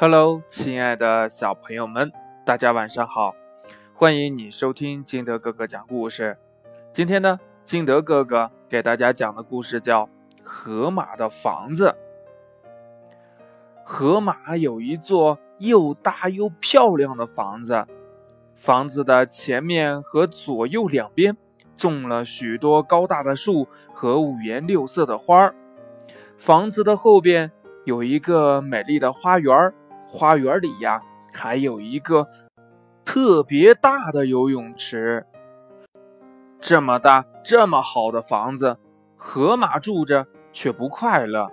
Hello， 亲爱的小朋友们，大家晚上好！欢迎你收听金德哥哥讲故事。今天呢，金德哥哥给大家讲的故事叫《河马的房子》。河马有一座又大又漂亮的房子，房子的前面和左右两边种了许多高大的树和五颜六色的花。房子的后边有一个美丽的花园，花园里呀，还有一个特别大的游泳池。这么大，这么好的房子，河马住着却不快乐。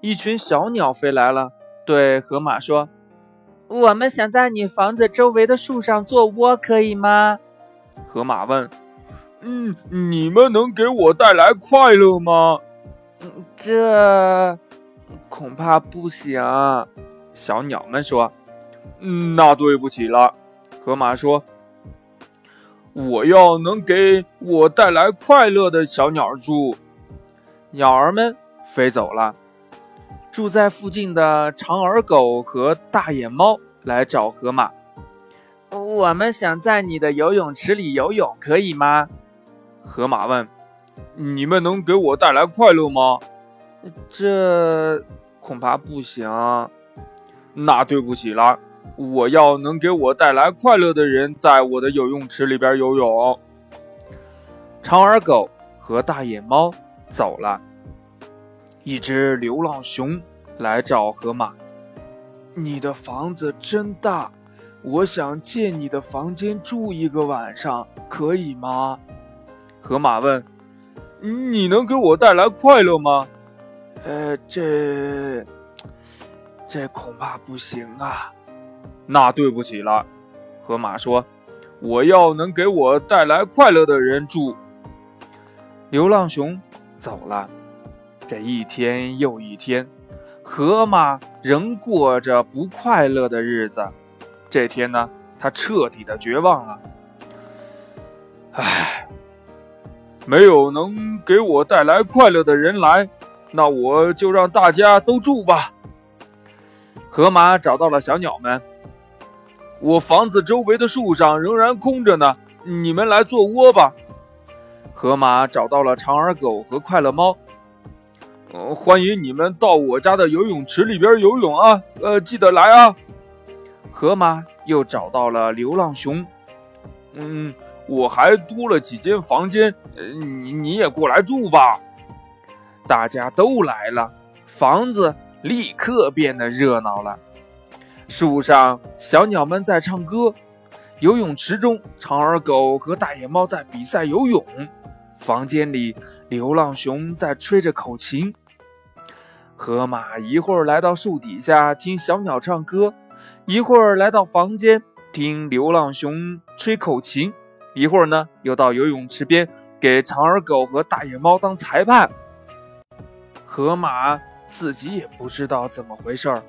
一群小鸟飞来了，对河马说：“我们想在你房子周围的树上做窝，可以吗？”河马问：“你们能给我带来快乐吗？”“这恐怕不行。”小鸟们说。“那对不起了。”河马说，“我要能给我带来快乐的小鸟住。”鸟儿们飞走了。住在附近的长耳狗和大野猫来找河马：“我们想在你的游泳池里游泳，可以吗？”河马问：“你们能给我带来快乐吗？”“这恐怕不行。”“那对不起了，我要能给我带来快乐的人在我的游泳池里边游泳。”长耳狗和大野猫走了。一只流浪熊来找河马：“你的房子真大，我想借你的房间住一个晚上，可以吗？”河马问：“你能给我带来快乐吗？”“这恐怕不行啊。”“那对不起了。”河马说，“我要能给我带来快乐的人住。”流浪熊走了。这一天又一天，河马仍过着不快乐的日子。这天呢，他彻底的绝望了。“没有能给我带来快乐的人来，那我就让大家都住吧。”河马找到了小鸟们：“我房子周围的树上仍然空着呢，你们来做窝吧。”河马找到了长耳狗和快乐猫：“欢迎你们到我家的游泳池里边游泳啊，记得来啊。”河马又找到了流浪熊：“我还多了几间房间，你也过来住吧。”大家都来了，房子立刻变得热闹了。树上小鸟们在唱歌，游泳池中长耳狗和大野猫在比赛游泳，房间里流浪熊在吹着口琴。河马一会儿来到树底下听小鸟唱歌，一会儿来到房间听流浪熊吹口琴，一会儿呢又到游泳池边给长耳狗和大野猫当裁判。河马自己也不知道怎么回事儿，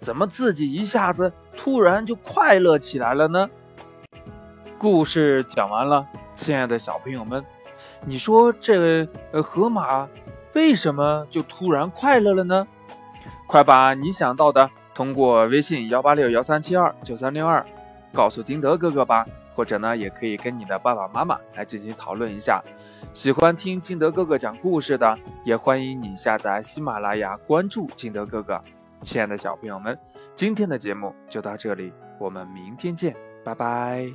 怎么自己一下子突然就快乐起来了呢？故事讲完了，亲爱的小朋友们，你说这河马为什么就突然快乐了呢？快把你想到的通过微信18613729362告诉金德哥哥吧，或者呢，也可以跟你的爸爸妈妈来进行讨论一下。喜欢听金德哥哥讲故事的，也欢迎你下载喜马拉雅，关注金德哥哥。亲爱的小朋友们，今天的节目就到这里，我们明天见，拜拜。